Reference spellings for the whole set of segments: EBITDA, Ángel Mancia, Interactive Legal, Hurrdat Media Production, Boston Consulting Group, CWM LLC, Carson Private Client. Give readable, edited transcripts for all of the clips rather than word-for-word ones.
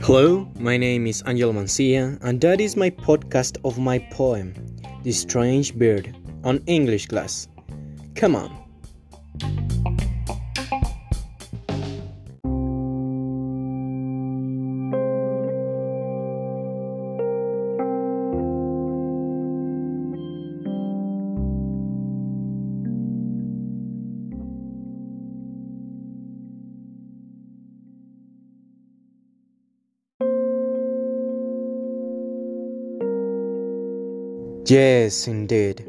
Hello, my name is Ángel Mancia, and that is my podcast of my poem, The Strange Bird, on English class. Come on. Yes, indeed.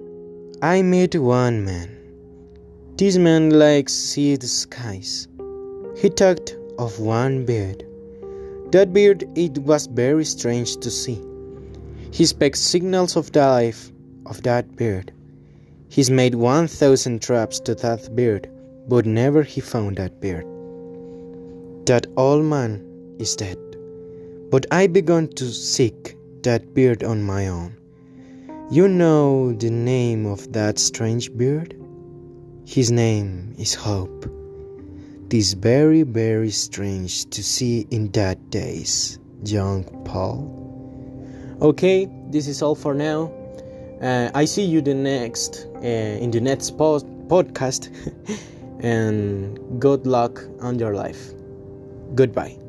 I met one man. This man likes to see the skies. He talked of one bird. That bird, it was very strange to see. He speaks signals of the life of that bird. He's made 1,000 traps to that bird, but never he found that bird. That old man is dead. But I began to seek that bird on my own. You know the name of that strange bird? His name is Hope. Tis very, very strange to see in that days, young Paul. Okay, this is all for now. I see you in the next podcast, and good luck on your life. Goodbye.